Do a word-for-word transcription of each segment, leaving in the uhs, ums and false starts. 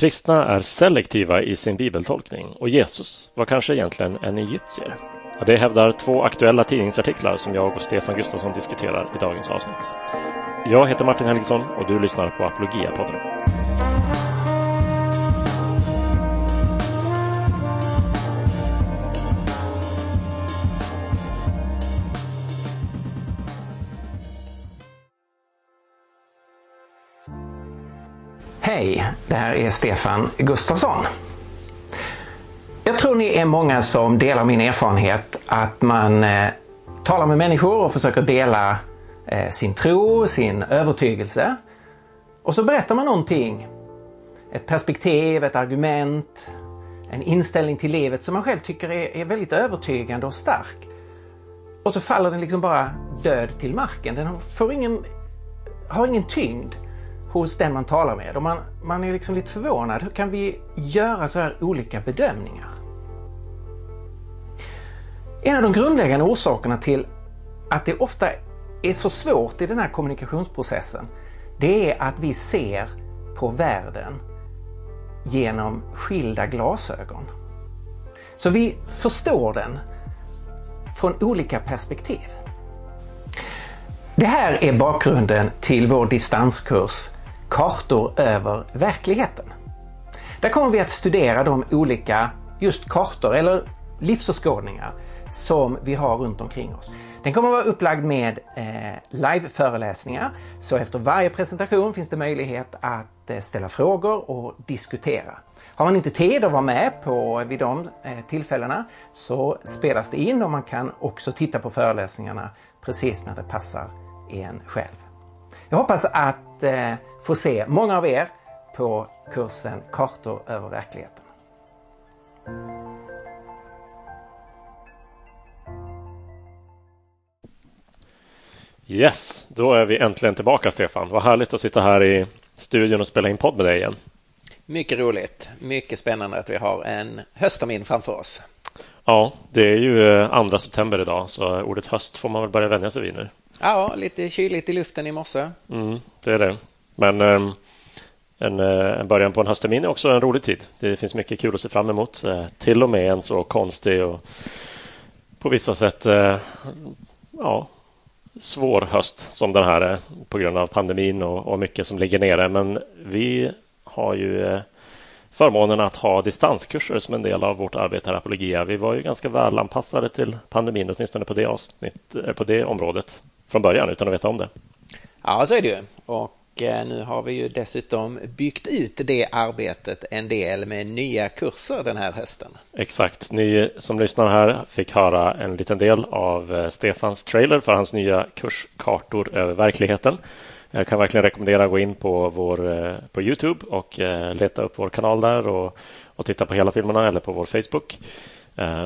Kristna är selektiva i sin bibeltolkning och Jesus var kanske egentligen en egyptier. Det hävdar två aktuella tidningsartiklar som jag och Stefan Gustafsson diskuterar i dagens avsnitt. Jag heter Martin Helgesson och du lyssnar på Apologia-podden. Hej, det här är Stefan Gustafsson. Jag tror ni är många som delar min erfarenhet att man eh, talar med människor och försöker dela eh, sin tro, sin övertygelse. Och så berättar man någonting, ett perspektiv, ett argument, en inställning till livet som man själv tycker är, är väldigt övertygande och stark. Och så faller den liksom bara död till marken. Den får ingen, har ingen tyngd hos den man talar med. Och man, man är liksom lite förvånad. Hur kan vi göra så här olika bedömningar? En av de grundläggande orsakerna till att det ofta är så svårt i den här kommunikationsprocessen, det är att vi ser på världen genom skilda glasögon. Så vi förstår den från olika perspektiv. Det här är bakgrunden till vår distanskurs Kartor över verkligheten. Där kommer vi att studera de olika just kartor eller livsåskådningar som vi har runt omkring oss. Den kommer att vara upplagd med eh, live-föreläsningar, så efter varje presentation finns det möjlighet att eh, ställa frågor och diskutera. Har man inte tid att vara med på, vid de eh, tillfällena, så spelas det in och man kan också titta på föreläsningarna precis när det passar en själv. Jag hoppas att eh, få se många av er på kursen Kartor över verkligheten. Yes, då är vi äntligen tillbaka, Stefan. Vad härligt att sitta här i studion och spela in podd med dig igen. Mycket roligt, mycket spännande att vi har en hösttermin framför oss. Ja, det är ju andra september idag, så ordet höst får man väl börja vänja sig vid nu. Ja, lite kyligt i luften i morse. Mm, det är det. Men en, en början på en hösttermin är också en rolig tid. Det finns mycket kul att se fram emot. Till och med en så konstig och på vissa sätt ja, svår höst som den här är på grund av pandemin och, och mycket som ligger nere. Men vi har ju förmånen att ha distanskurser som en del av vårt arbete här på Apologia. Vi var ju ganska väl anpassade till pandemin, åtminstone på det, avsnitt, på det området från början utan att veta om det. Ja, så är det ju. Och nu har vi ju dessutom byggt ut det arbetet en del med nya kurser den här hösten. Exakt. Ni som lyssnar här fick höra en liten del av Stefans trailer för hans nya kurskartor över verkligheten. Jag kan verkligen rekommendera att gå in på, vår, på YouTube och leta upp vår kanal där och, och titta på hela filmerna, eller på vår Facebook.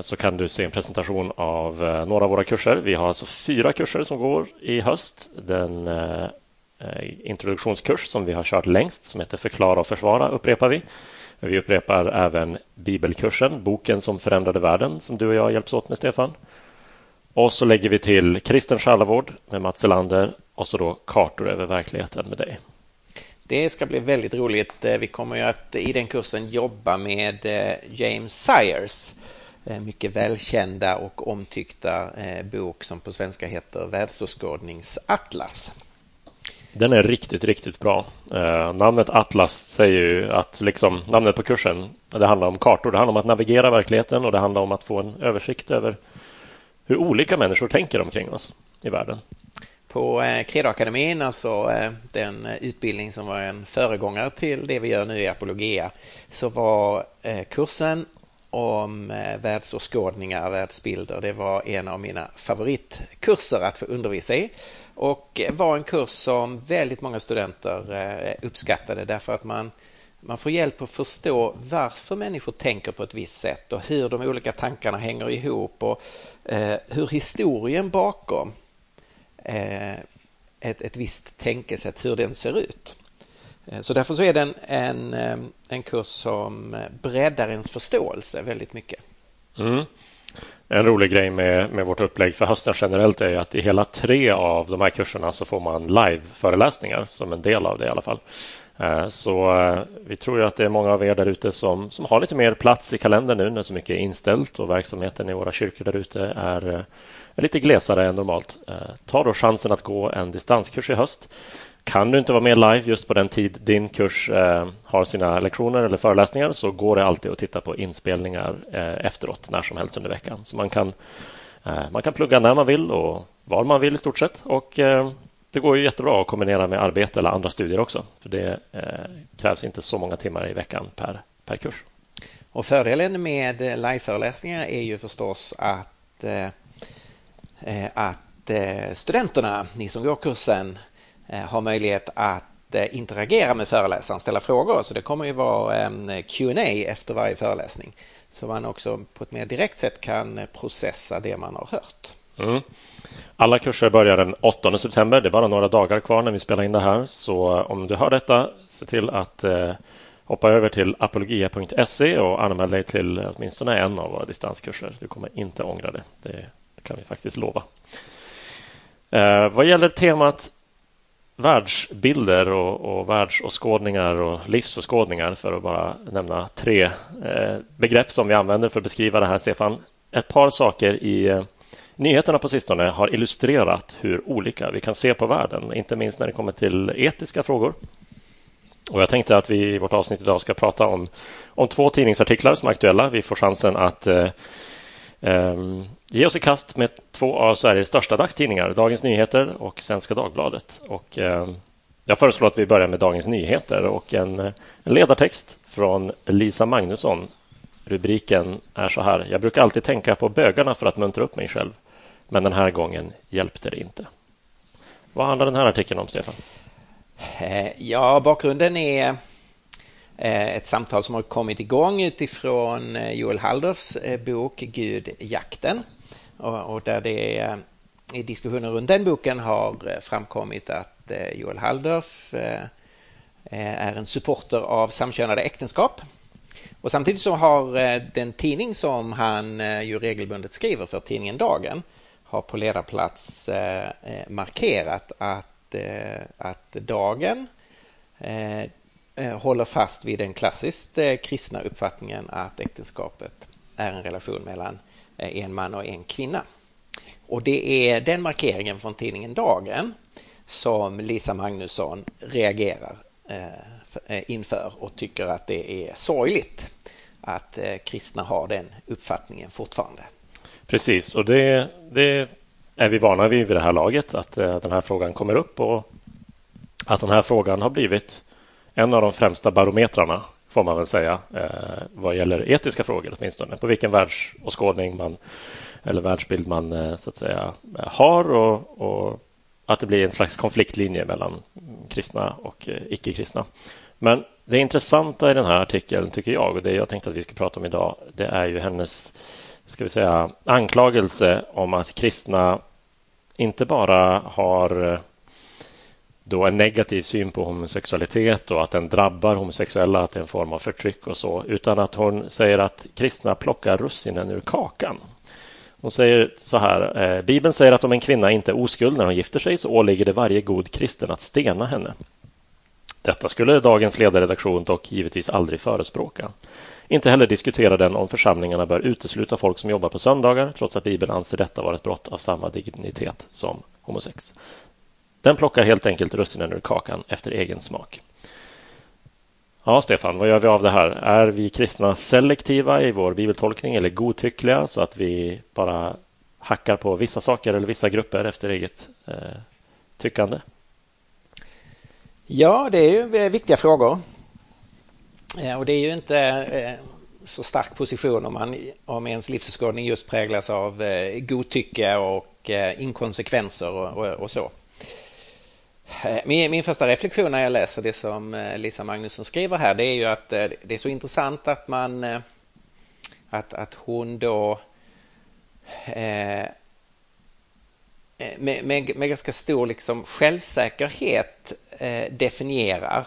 Så kan du se en presentation av några av våra kurser. Vi har alltså fyra kurser som går i höst. Den introduktionskurs som vi har kört längst, som heter Förklara och försvara, upprepar vi. Vi upprepar även bibelkursen, boken som förändrade världen, som du och jag hjälps åt med, Stefan. Och så lägger vi till kristen själavård med Mats Elander. Och så då kartor över verkligheten med dig. Det ska bli väldigt roligt. Vi kommer ju att i den kursen jobba med James Sires mycket välkända och omtyckta bok som på svenska heter Världsåskådningsatlas. Den är riktigt, riktigt bra. Namnet Atlas säger ju att liksom, namnet på kursen, det handlar om kartor. Det handlar om att navigera verkligheten och det handlar om att få en översikt över hur olika människor tänker omkring oss i världen. På Kredoakademin, alltså den utbildning som var en föregångare till det vi gör nu i Apologia, så var kursen om världsåskådningar, världsbilder, det var en av mina favoritkurser att få undervisa i. Och var en kurs som väldigt många studenter uppskattade, därför att man, man får hjälp att förstå varför människor tänker på ett visst sätt och hur de olika tankarna hänger ihop och hur historien bakom Ett, ett visst tänkesätt, hur den ser ut. Så därför så är den en, en kurs som breddar ens förståelse väldigt mycket. Mm. En rolig grej med, med vårt upplägg för hösten generellt är ju att i hela tre av de här kurserna så får man live-föreläsningar som en del av det i alla fall. Så vi tror ju att det är många av er där ute som, som har lite mer plats i kalendern nu när så mycket är inställt och verksamheten i våra kyrkor där ute är, är lite glesare än normalt. Ta då chansen att gå en distanskurs i höst. Kan du inte vara med live just på den tid din kurs eh, har sina lektioner eller föreläsningar, så går det alltid att titta på inspelningar eh, efteråt när som helst under veckan. Så man kan, eh, man kan plugga när man vill och var man vill i stort sett. Och eh, det går ju jättebra att kombinera med arbete eller andra studier också. För det eh, krävs inte så många timmar i veckan per, per kurs. Och fördelen med liveföreläsningar är ju förstås att, eh, att eh, studenterna, ni som går kursen, har möjlighet att interagera med föreläsaren, ställa frågor. Så det kommer ju vara en Q and A efter varje föreläsning. Så man också på ett mer direkt sätt kan processa det man har hört. Mm. Alla kurser börjar den åttonde september. Det är bara några dagar kvar när vi spelar in det här. Så om du hör detta, se till att hoppa över till apologia punkt se och anmäl dig till åtminstone en av våra distanskurser. Du kommer inte ångra det. Det kan vi faktiskt lova. Vad gäller temat världsbilder och, och världsåskådningar och livsåskådningar, för att bara nämna tre eh, begrepp som vi använder för att beskriva det här, Stefan. Ett par saker i eh, nyheterna på sistone har illustrerat hur olika vi kan se på världen, inte minst när det kommer till etiska frågor. Och jag tänkte att vi i vårt avsnitt idag ska prata om, om två tidningsartiklar som är aktuella. Vi får chansen att eh, eh, ge oss i kast med två av Sveriges största dagstidningar, Dagens Nyheter och Svenska Dagbladet. Och eh, jag föreslår att vi börjar med Dagens Nyheter och en, en ledartext från Lisa Magnusson. Rubriken är så här: jag brukar alltid tänka på bögarna för att muntra upp mig själv, men den här gången hjälpte det inte. Vad handlar den här artikeln om, Stefan? Ja, bakgrunden är ett samtal som har kommit igång utifrån Joel Halldorfs bok Gudjakten. Och där det är, i diskussionen runt den boken har framkommit att Joel Halldorf är en supporter av samkönade äktenskap. Och samtidigt så har den tidning som han ju regelbundet skriver för, tidningen Dagen, har på ledarplats markerat att, att Dagen håller fast vid den klassiskt kristna uppfattningen att äktenskapet är en relation mellan en man och en kvinna. Och det är den markeringen från tidningen Dagen som Lisa Magnusson reagerar inför och tycker att det är sorgligt att kristna har den uppfattningen fortfarande. Precis, och det, det är vi vana vid vid det här laget, att den här frågan kommer upp och att den här frågan har blivit en av de främsta barometrarna, får man väl säga, eh, vad gäller etiska frågor åtminstone. På vilken världsåskådning man, eller världsbild man eh, så att säga har, och, och att det blir en slags konfliktlinje mellan kristna och eh, icke-kristna. Men det intressanta i den här artikeln, tycker jag, och det jag tänkte att vi ska prata om idag, det är ju hennes, ska vi säga, anklagelse om att kristna inte bara har då en negativ syn på homosexualitet och att den drabbar homosexuella, att det är en form av förtryck och så, utan att hon säger att kristna plockar russinen ur kakan. Hon säger så här: Bibeln säger att om en kvinna inte är oskuld när hon gifter sig, så åligger det varje god kristen att stena henne. Detta skulle Dagens ledarredaktion dock givetvis aldrig förespråka. Inte heller diskutera den om församlingarna bör utesluta folk som jobbar på söndagar, trots att Bibeln anser detta vara ett brott av samma dignitet som homosex. Den plockar helt enkelt russinen ur kakan efter egen smak. Ja, Stefan, vad gör vi av det här? Är vi kristna selektiva i vår bibeltolkning eller godtyckliga så att vi bara hackar på vissa saker eller vissa grupper efter eget eh, tyckande? Ja, det är ju viktiga frågor. Och det är ju inte eh, så stark position om, man, om ens livsåskådning just präglas av eh, godtycke och eh, inkonsekvenser och, och, och så. Min, min första reflektion när jag läser det som Lisa Magnusson skriver här, det är ju att det är så intressant att man att, att hon då eh, med, med, med ganska stor liksom självsäkerhet eh, definierar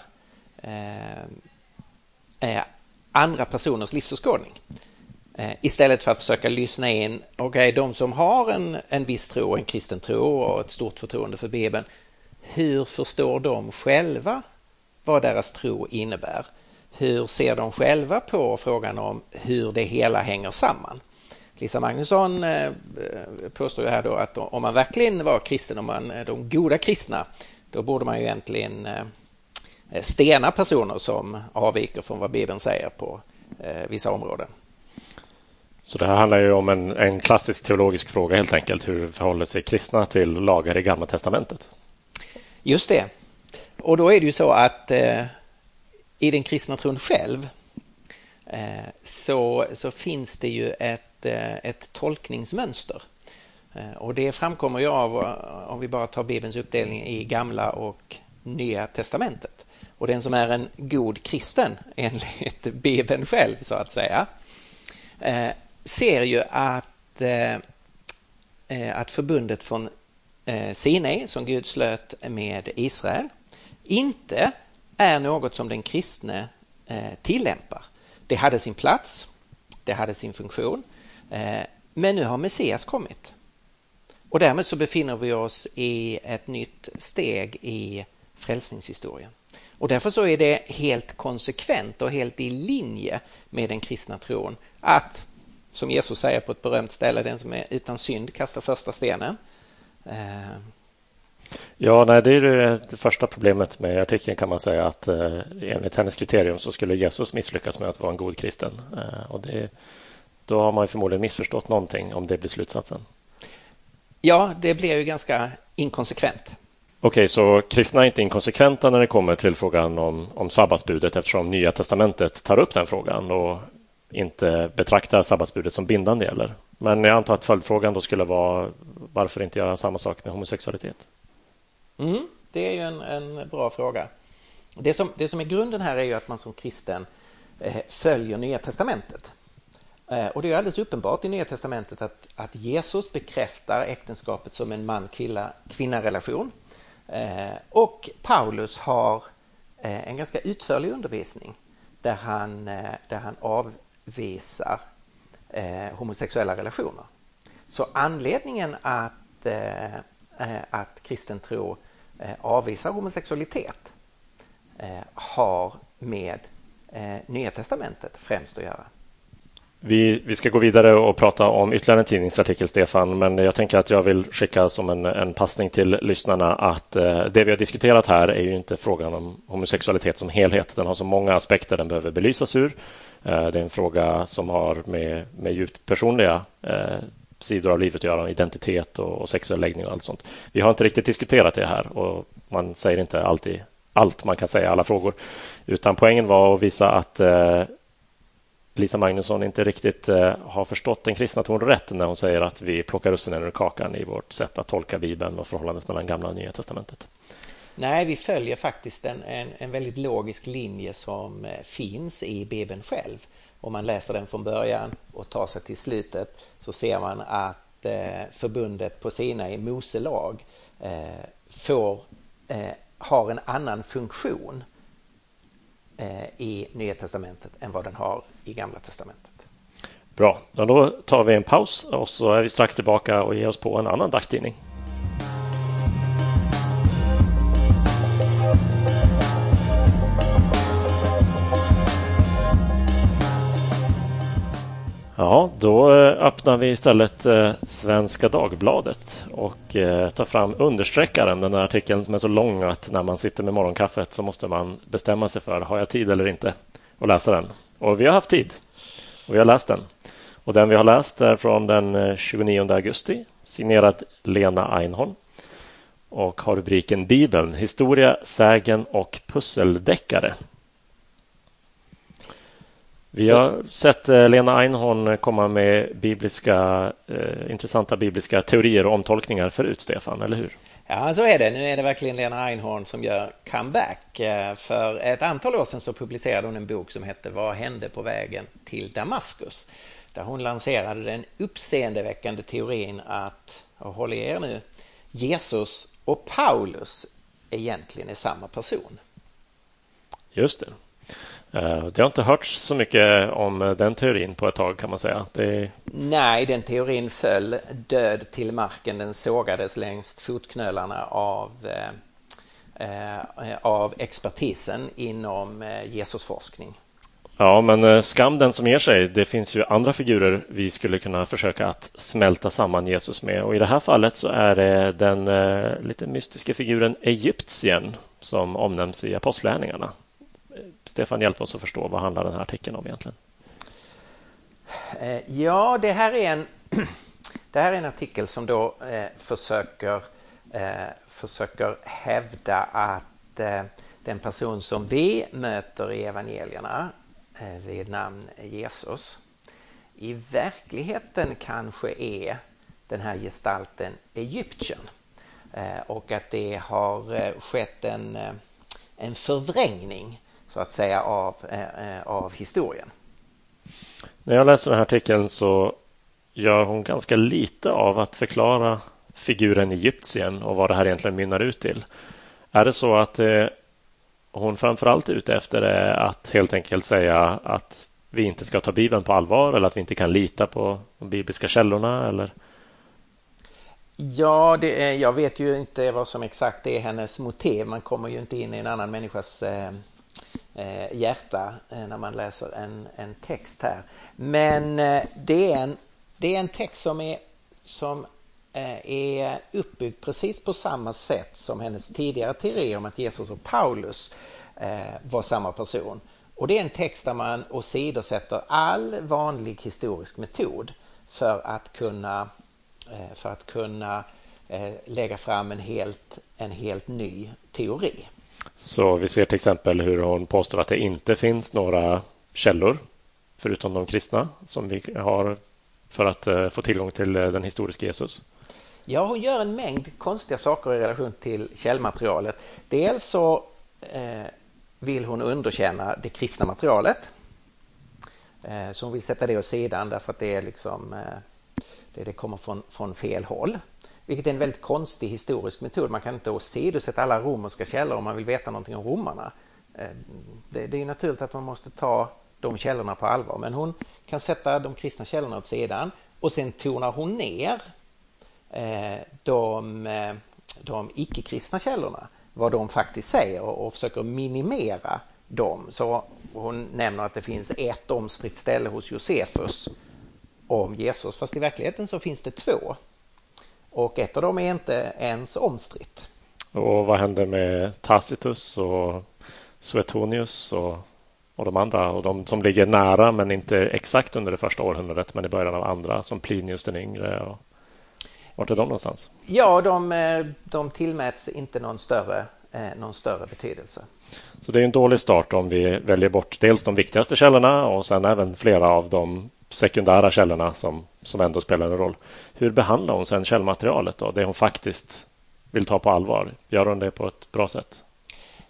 eh, andra personers livsåskådning, istället för att försöka lyssna in, okej, okay, de som har en, en viss tro, en kristen tro och ett stort förtroende för Bibeln, hur förstår de själva vad deras tro innebär. Hur ser de själva på frågan om hur det hela hänger samman? Lisa Magnusson påstår ju här då att om man verkligen var kristen, om man de goda kristna, då borde man ju egentligen stena personer som avviker från vad Bibeln säger på vissa områden. Så det här handlar ju om en, en klassisk teologisk fråga helt enkelt. Hur förhåller sig kristna till lagar i Gamla testamentet? Just det. Och då är det ju så att eh, i den kristna tron själv eh, så, så finns det ju ett, eh, ett tolkningsmönster. Eh, och det framkommer ju av, om vi bara tar Bibelns uppdelning i Gamla och Nya testamentet. Och den som är en god kristen enligt Bibeln själv så att säga, eh, ser ju att, eh, att förbundet från eh, Sinai som Gud slöt med Israel inte är något som den kristne eh, tillämpar. Det hade sin plats, det hade sin funktion, eh, men nu har Messias kommit. Och därmed så befinner vi oss i ett nytt steg i frälsningshistorien. Och därför så är det helt konsekvent och helt i linje med den kristna tron att, som Jesus säger på ett berömt ställe, den som är utan synd kastar första stenen. Eh. Ja, nej, det är det första problemet med artikeln kan man säga, att eh, enligt hennes kriterium så skulle Jesus misslyckas med att vara en god kristen. Eh, och det, då har man ju förmodligen missförstått någonting om det blir slutsatsen. Ja, det blir ju ganska inkonsekvent. Okej, så kristna är inte inkonsekventa när det kommer till frågan om, om sabbatsbudet, eftersom Nya testamentet tar upp den frågan och inte betraktar sabbatsbudet som bindande eller. Men jag antar att följdfrågan då skulle vara varför inte göra samma sak med homosexualitet? Mm, det är ju en, en bra fråga. Det som, det som är grunden här är ju att man som kristen eh, följer Nya testamentet. Eh, och det är alldeles uppenbart i Nya testamentet att, att Jesus bekräftar äktenskapet som en man-kvinna-relation. Och Paulus har en ganska utförlig undervisning där han, där han avvisar homosexuella relationer. Så anledningen att, att kristen tro avvisar homosexualitet har med Nya testamentet främst att göra. Vi, vi ska gå vidare och prata om ytterligare en tidningsartikel, Stefan, men jag tänker att jag vill skicka som en, en passning till lyssnarna att eh, det vi har diskuterat här är ju inte frågan om homosexualitet som helhet. Den har så många aspekter den behöver belysas ur. Eh, det är en fråga som har med, med djupt personliga eh, sidor av livet att göra, identitet och, och sexuell läggning och allt sånt. Vi har inte riktigt diskuterat det här och man säger inte alltid allt man kan säga i alla frågor, utan poängen var att visa att eh, Lisa Magnusson inte riktigt eh, har förstått den kristna tron rätt när hon säger att vi plockar russinen ur kakan i vårt sätt att tolka Bibeln och förhållandet mellan Gamla och Nya testamentet. Nej, vi följer faktiskt en, en, en väldigt logisk linje som finns i Bibeln själv. Om man läser den från början och tar sig till slutet så ser man att eh, förbundet på Sinai, Moselag, eh, får, eh, har en annan funktion i Nya testamentet än vad den har i Gamla testamentet. Bra, då tar vi en paus och så är vi strax tillbaka och ger oss på en annan dagstidning. Ja, då öppnar vi istället Svenska Dagbladet och tar fram understräckaren, den här artikeln som är så lång att när man sitter med morgonkaffet så måste man bestämma sig för, har jag tid eller inte, och läsa den. Och vi har haft tid och vi har läst den. Och den vi har läst är från den tjugonionde augusti, signerad Lena Einholm, och har rubriken Bibeln, historia, sägen och pusseldeckare. Vi har sett Lena Einholm komma med bibliska, eh, intressanta bibliska teorier och omtolkningar förut, Stefan, eller hur? Ja, så är det. Nu är det verkligen Lena Einholm som gör comeback. För ett antal år sedan så publicerade hon en bok som hette Vad hände på vägen till Damaskus? Där hon lanserade den uppseendeväckande teorin att, och håll i er nu, Jesus och Paulus egentligen är samma person. Just det. Det har inte hörts så mycket om den teorin på ett tag, kan man säga. Det... Nej, den teorin föll död till marken. Den sågades längs fotknölarna av av expertisen inom Jesusforskning. Ja, men skam den som ger sig. Det finns ju andra figurer vi skulle kunna försöka att smälta samman Jesus med. Och i det här fallet så är det den lite mystiska figuren Egyptien som omnämns i apostlärningarna. Stefan, hjälp oss att förstå, vad handlar den här artikeln om egentligen? Ja, det här är en, det här är en artikel som då eh, försöker, eh, försöker hävda att eh, den person som vi möter i evangelierna eh, vid namn Jesus i verkligheten kanske är den här gestalten Egyptien. Eh, och att det har eh, skett en, en förvrängning så att säga av, eh, av historien. När jag läser den här artikeln så gör hon ganska lite av att förklara figuren Egyptien och vad det här egentligen mynnar ut till. Är det så att eh, hon framförallt är ute efter är att helt enkelt säga att vi inte ska ta Bibeln på allvar eller att vi inte kan lita på de bibliska källorna? Eller? Ja, det är, jag vet ju inte vad som exakt är hennes motiv. Man kommer ju inte in i en annan människas eh... hjärta när man läser en, en text här. Men det är en, det är en text som är, som är uppbyggd precis på samma sätt som hennes tidigare teori om att Jesus och Paulus var samma person. Och det är en text där man åsidosätter all vanlig historisk metod för att kunna, för att kunna lägga fram en helt, en helt ny teori. Så vi ser till exempel hur hon påstår att det inte finns några källor förutom de kristna som vi har för att få tillgång till den historiska Jesus. Ja, hon gör en mängd konstiga saker i relation till källmaterialet. Dels så vill hon underkänna det kristna materialet. Så hon vill sätta det åt sidan därför att det är liksom, det kommer från, från fel håll. Vilket är en väldigt konstig historisk metod. Man kan inte åsidosätta alla romerska källor om man vill veta någonting om romarna. Det, det är ju naturligt att man måste ta de källorna på allvar. Men hon kan sätta de kristna källorna åt sidan och sen tonar hon ner de, de icke-kristna källorna. Vad de faktiskt säger och försöker minimera dem. Så hon nämner att det finns ett omstritt ställe hos Josefus om Jesus. Fast i verkligheten så finns det två. Och ett av dem är inte ens omstritt. Och vad hände med Tacitus och Suetonius och, och de andra? Och de som ligger nära men inte exakt under det första århundradet men i början av andra som Plinius den yngre. Och, vart är de någonstans? Ja, de, de tillmäts inte någon större, någon större betydelse. Så det är en dålig start om vi väljer bort dels de viktigaste källorna och sen även flera av de sekundära källorna som, som ändå spelar en roll. Hur behandlar hon sen källmaterialet då? Det hon faktiskt vill ta på allvar. Gör hon det på ett bra sätt?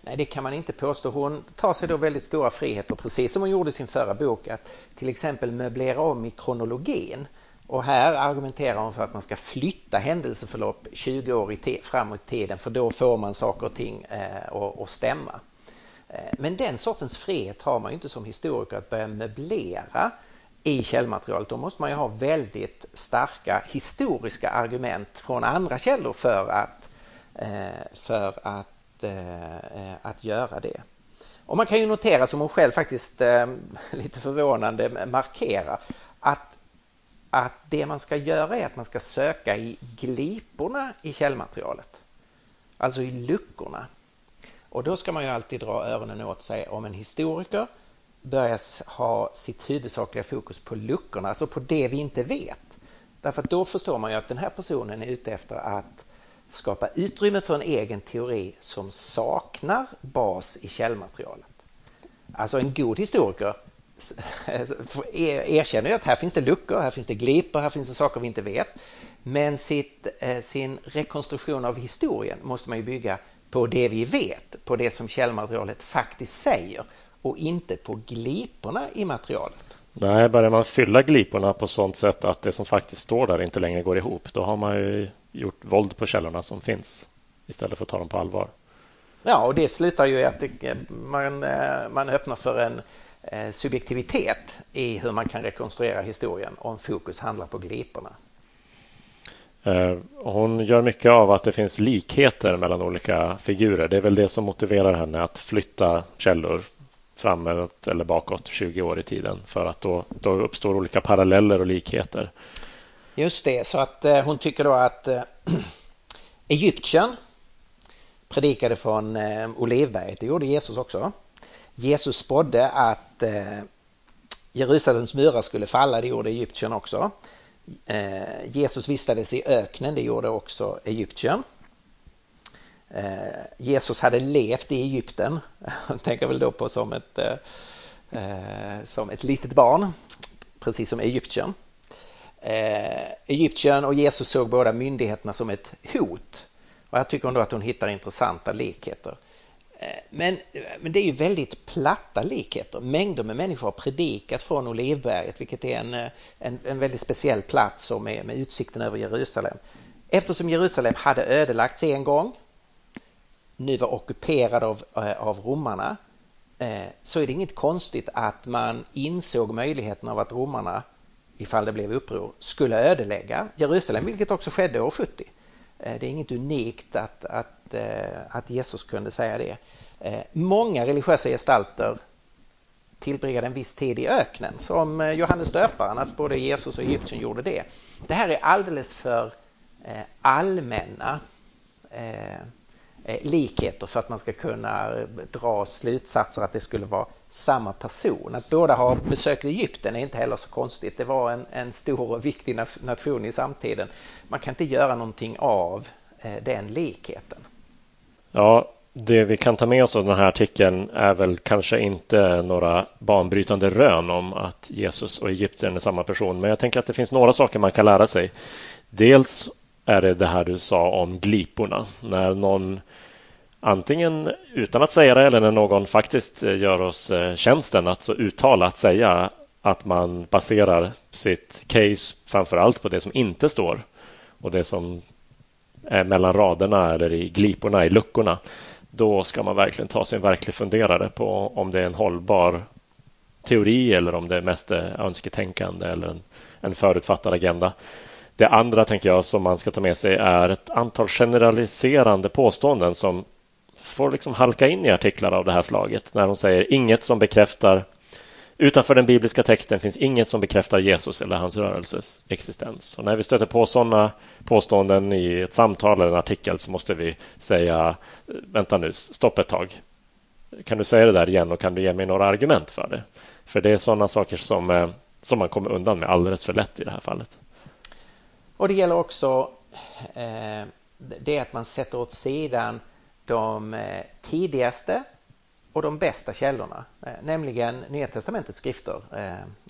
Nej, det kan man inte påstå. Hon tar sig då väldigt stora friheter, precis som hon gjorde i sin förra bok, att till exempel möblera om i kronologin. Och här argumenterar hon för att man ska flytta händelseförlopp tjugo år i te- framåt i tiden, för då får man saker och ting eh, och, och stämma. Eh, men den sortens frihet har man ju inte som historiker att börja möblera i källmaterialet. Då måste man ju ha väldigt starka historiska argument från andra källor för att, för att, att göra det. Och man kan ju notera, som hon själv faktiskt lite förvånande markerar, att, att det man ska göra är att man ska söka i gliporna i källmaterialet. Alltså i luckorna. Och då ska man ju alltid dra öronen åt sig om en historiker börjar ha sitt huvudsakliga fokus på luckorna, alltså på det vi inte vet. Därför att då förstår man ju att den här personen är ute efter att skapa utrymme för en egen teori som saknar bas i källmaterialet. Alltså en god historiker erkänner ju att här finns det luckor, här finns det glipor, här finns det saker vi inte vet. Men sitt, sin rekonstruktion av historien måste man ju bygga på det vi vet, på det som källmaterialet faktiskt säger. Och inte på gliporna i materialet. Nej, börjar man fylla gliporna på sånt sätt att det som faktiskt står där inte längre går ihop, då har man ju gjort våld på källorna som finns istället för att ta dem på allvar. Ja, och det slutar ju i att man, man öppnar för en subjektivitet i hur man kan rekonstruera historien om fokus handlar på gliporna. Hon gör mycket av att det finns likheter mellan olika figurer. Det är väl det som motiverar henne att flytta källor framåt eller bakåt tjugo år i tiden. För att då, då uppstår olika paralleller och likheter. Just det, så att eh, hon tycker då att eh, Egyptien predikade från eh, Olivberget. Det gjorde Jesus också. Jesus spådde att eh, Jerusalems murar skulle falla. Det gjorde Egyptien också. Eh, Jesus vistades i öknen, det gjorde också Egyptien. Eh, Jesus hade levt i Egypten, tänker väl då på som ett, eh, som ett litet barn, precis som Egyptien. Eh, Egyptien och Jesus såg båda myndigheterna som ett hot. Och jag tycker ändå att hon hittar intressanta likheter. Eh, men, men det är ju väldigt platta likheter. Mängder med människor har predikat från Olivberget, vilket är en, en, en väldigt speciell plats som är med utsikten över Jerusalem. Eftersom Jerusalem hade ödelagts en gång, nu var ockuperad av, av romarna, eh, så är det inget konstigt att man insåg möjligheten av att romarna, ifall det blev uppror, skulle ödelägga Jerusalem, vilket också skedde år sjuttio. Det är inget unikt att, att, att Jesus kunde säga det. Många religiösa gestalter tillbringade en viss tid i öknen, som Johannes Döparen, att både Jesus och Egypten gjorde det. Det här är alldeles för allmänna likheter för att man ska kunna dra slutsatser att det skulle vara samma person. Att båda har besökt Egypten är inte heller så konstigt. Det var en, en stor och viktig nation i samtiden. Man kan inte göra någonting av eh, den likheten. Ja, det vi kan ta med oss av den här artikeln är väl kanske inte några banbrytande rön om att Jesus och Egypten är samma person. Men jag tänker att det finns några saker man kan lära sig. Dels är det det här du sa om gliporna. När någon, antingen utan att säga det eller när någon faktiskt gör oss tjänsten att så uttala att säga att man baserar sitt case framförallt på det som inte står och det som är mellan raderna eller i gliporna, i luckorna, då ska man verkligen ta sin verklig funderare på om det är en hållbar teori eller om det är mest önsketänkande eller en, en förutfattad agenda. Det andra, tänker jag, som man ska ta med sig är ett antal generaliserande påståenden som får liksom halka in i artiklar av det här slaget. När de säger inget som bekräftar, utanför den bibliska texten finns inget som bekräftar Jesus eller hans rörelses existens. Och när vi stöter på sådana påståenden i ett samtal eller en artikel så måste vi säga, vänta nu, stopp ett tag. Kan du säga det där igen och kan du ge mig några argument för det? För det är sådana saker som, som man kommer undan med alldeles för lätt i det här fallet. Och det gäller också eh, det att man sätter åt sidan de eh, tidigaste och de bästa källorna. Eh, nämligen Nya testamentets skrifter,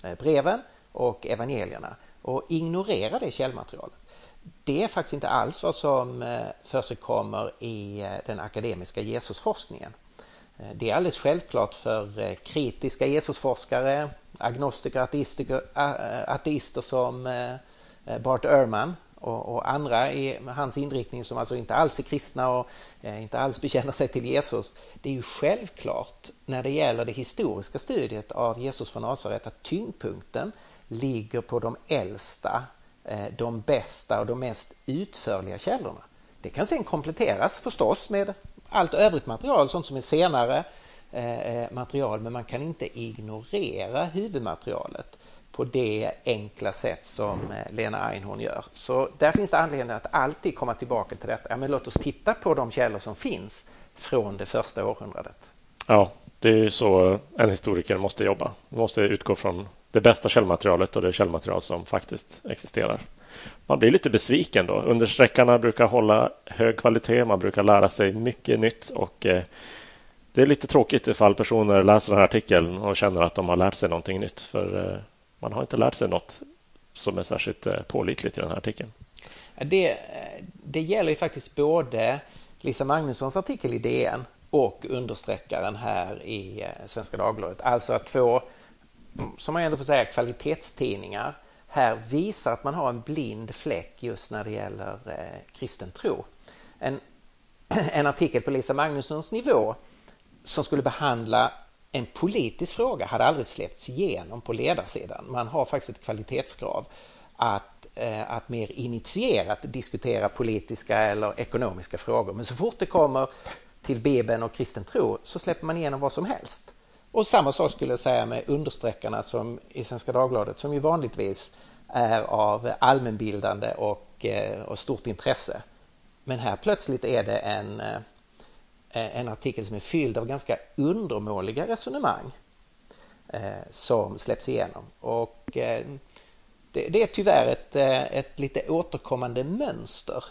eh, breven och evangelierna. Och ignorerar det källmaterialet. Det är faktiskt inte alls vad som eh, förekommer i eh, den akademiska Jesusforskningen. Eh, det är alldeles självklart för eh, kritiska Jesusforskare, agnostiker, ateistiker, ateister som... Eh, Bart Ehrman och, och andra i hans inriktning som alltså inte alls är kristna och eh, inte alls bekänner sig till Jesus. Det är ju självklart när det gäller det historiska studiet av Jesus från Nasaret att tyngdpunkten ligger på de äldsta, eh, de bästa och de mest utförliga källorna. Det kan sedan kompletteras förstås med allt övrigt material, sånt som är senare eh, material, men man kan inte ignorera huvudmaterialet på det enkla sätt som Lena Einholm gör. Så där finns det anledning att alltid komma tillbaka till detta. Ja, men låt oss titta på de källor som finns från det första århundradet. Ja, det är ju så en historiker måste jobba. Man måste utgå från det bästa källmaterialet och det källmaterial som faktiskt existerar. Man blir lite besviken då. Understreckarna brukar hålla hög kvalitet. Man brukar lära sig mycket nytt och eh, det är lite tråkigt ifall personer läser den här artikeln och känner att de har lärt sig någonting nytt för eh, man har inte lärt sig något som är särskilt pålitligt i den här artikeln. Det, det gäller ju faktiskt både Lisa Magnussons artikel i D N och understräckaren här i Svenska Dagbladet. Alltså att två, som man ändå får säga, kvalitetstidningar här visar att man har en blind fläck just när det gäller kristen tro. En, en artikel på Lisa Magnussons nivå som skulle behandla en politisk fråga hade aldrig släppts igenom på ledarsidan. Man har faktiskt ett kvalitetskrav. att, eh, att mer initierat diskutera politiska eller ekonomiska frågor. Men så fort det kommer till Bibeln och kristen tro så släpper man igenom vad som helst. Och samma sak skulle jag säga med understräckarna som i Svenska Dagbladet, som ju vanligtvis är av allmänbildande och, och stort intresse. Men här plötsligt är det en, en artikel som är fylld av ganska undermåliga resonemang som släpps igenom. Och det, det är tyvärr ett, ett lite återkommande mönster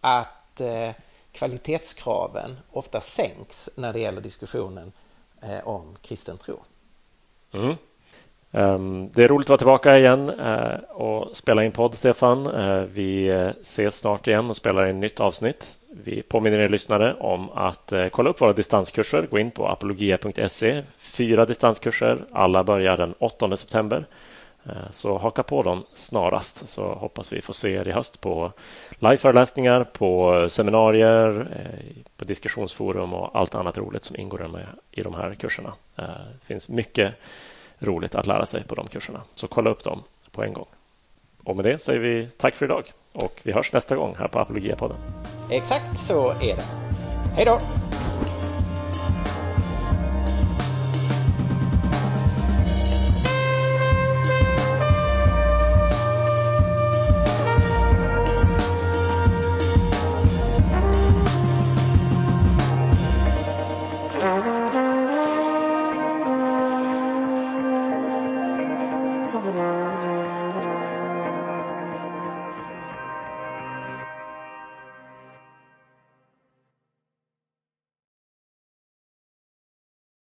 att kvalitetskraven ofta sänks när det gäller diskussionen om kristen tro. Mm. Um, det är roligt att vara tillbaka igen uh, och spela in podd, Stefan. Uh, vi ses snart igen och spelar in nytt avsnitt. Vi påminner er lyssnare om att uh, kolla upp våra distanskurser. Gå in på apologia punkt se. Fyra distanskurser. Alla börjar den åttonde september. Uh, så haka på dem snarast, så hoppas vi får se er i höst på liveföreläsningar, på seminarier, uh, på diskussionsforum och allt annat roligt som ingår med i de här kurserna. Uh, det finns mycket roligt att lära sig på de kurserna. Så kolla upp dem på en gång. Och med det säger vi tack för idag. Och vi hörs nästa gång här på Apologia-podden. Exakt så är det. Hej då! Bye.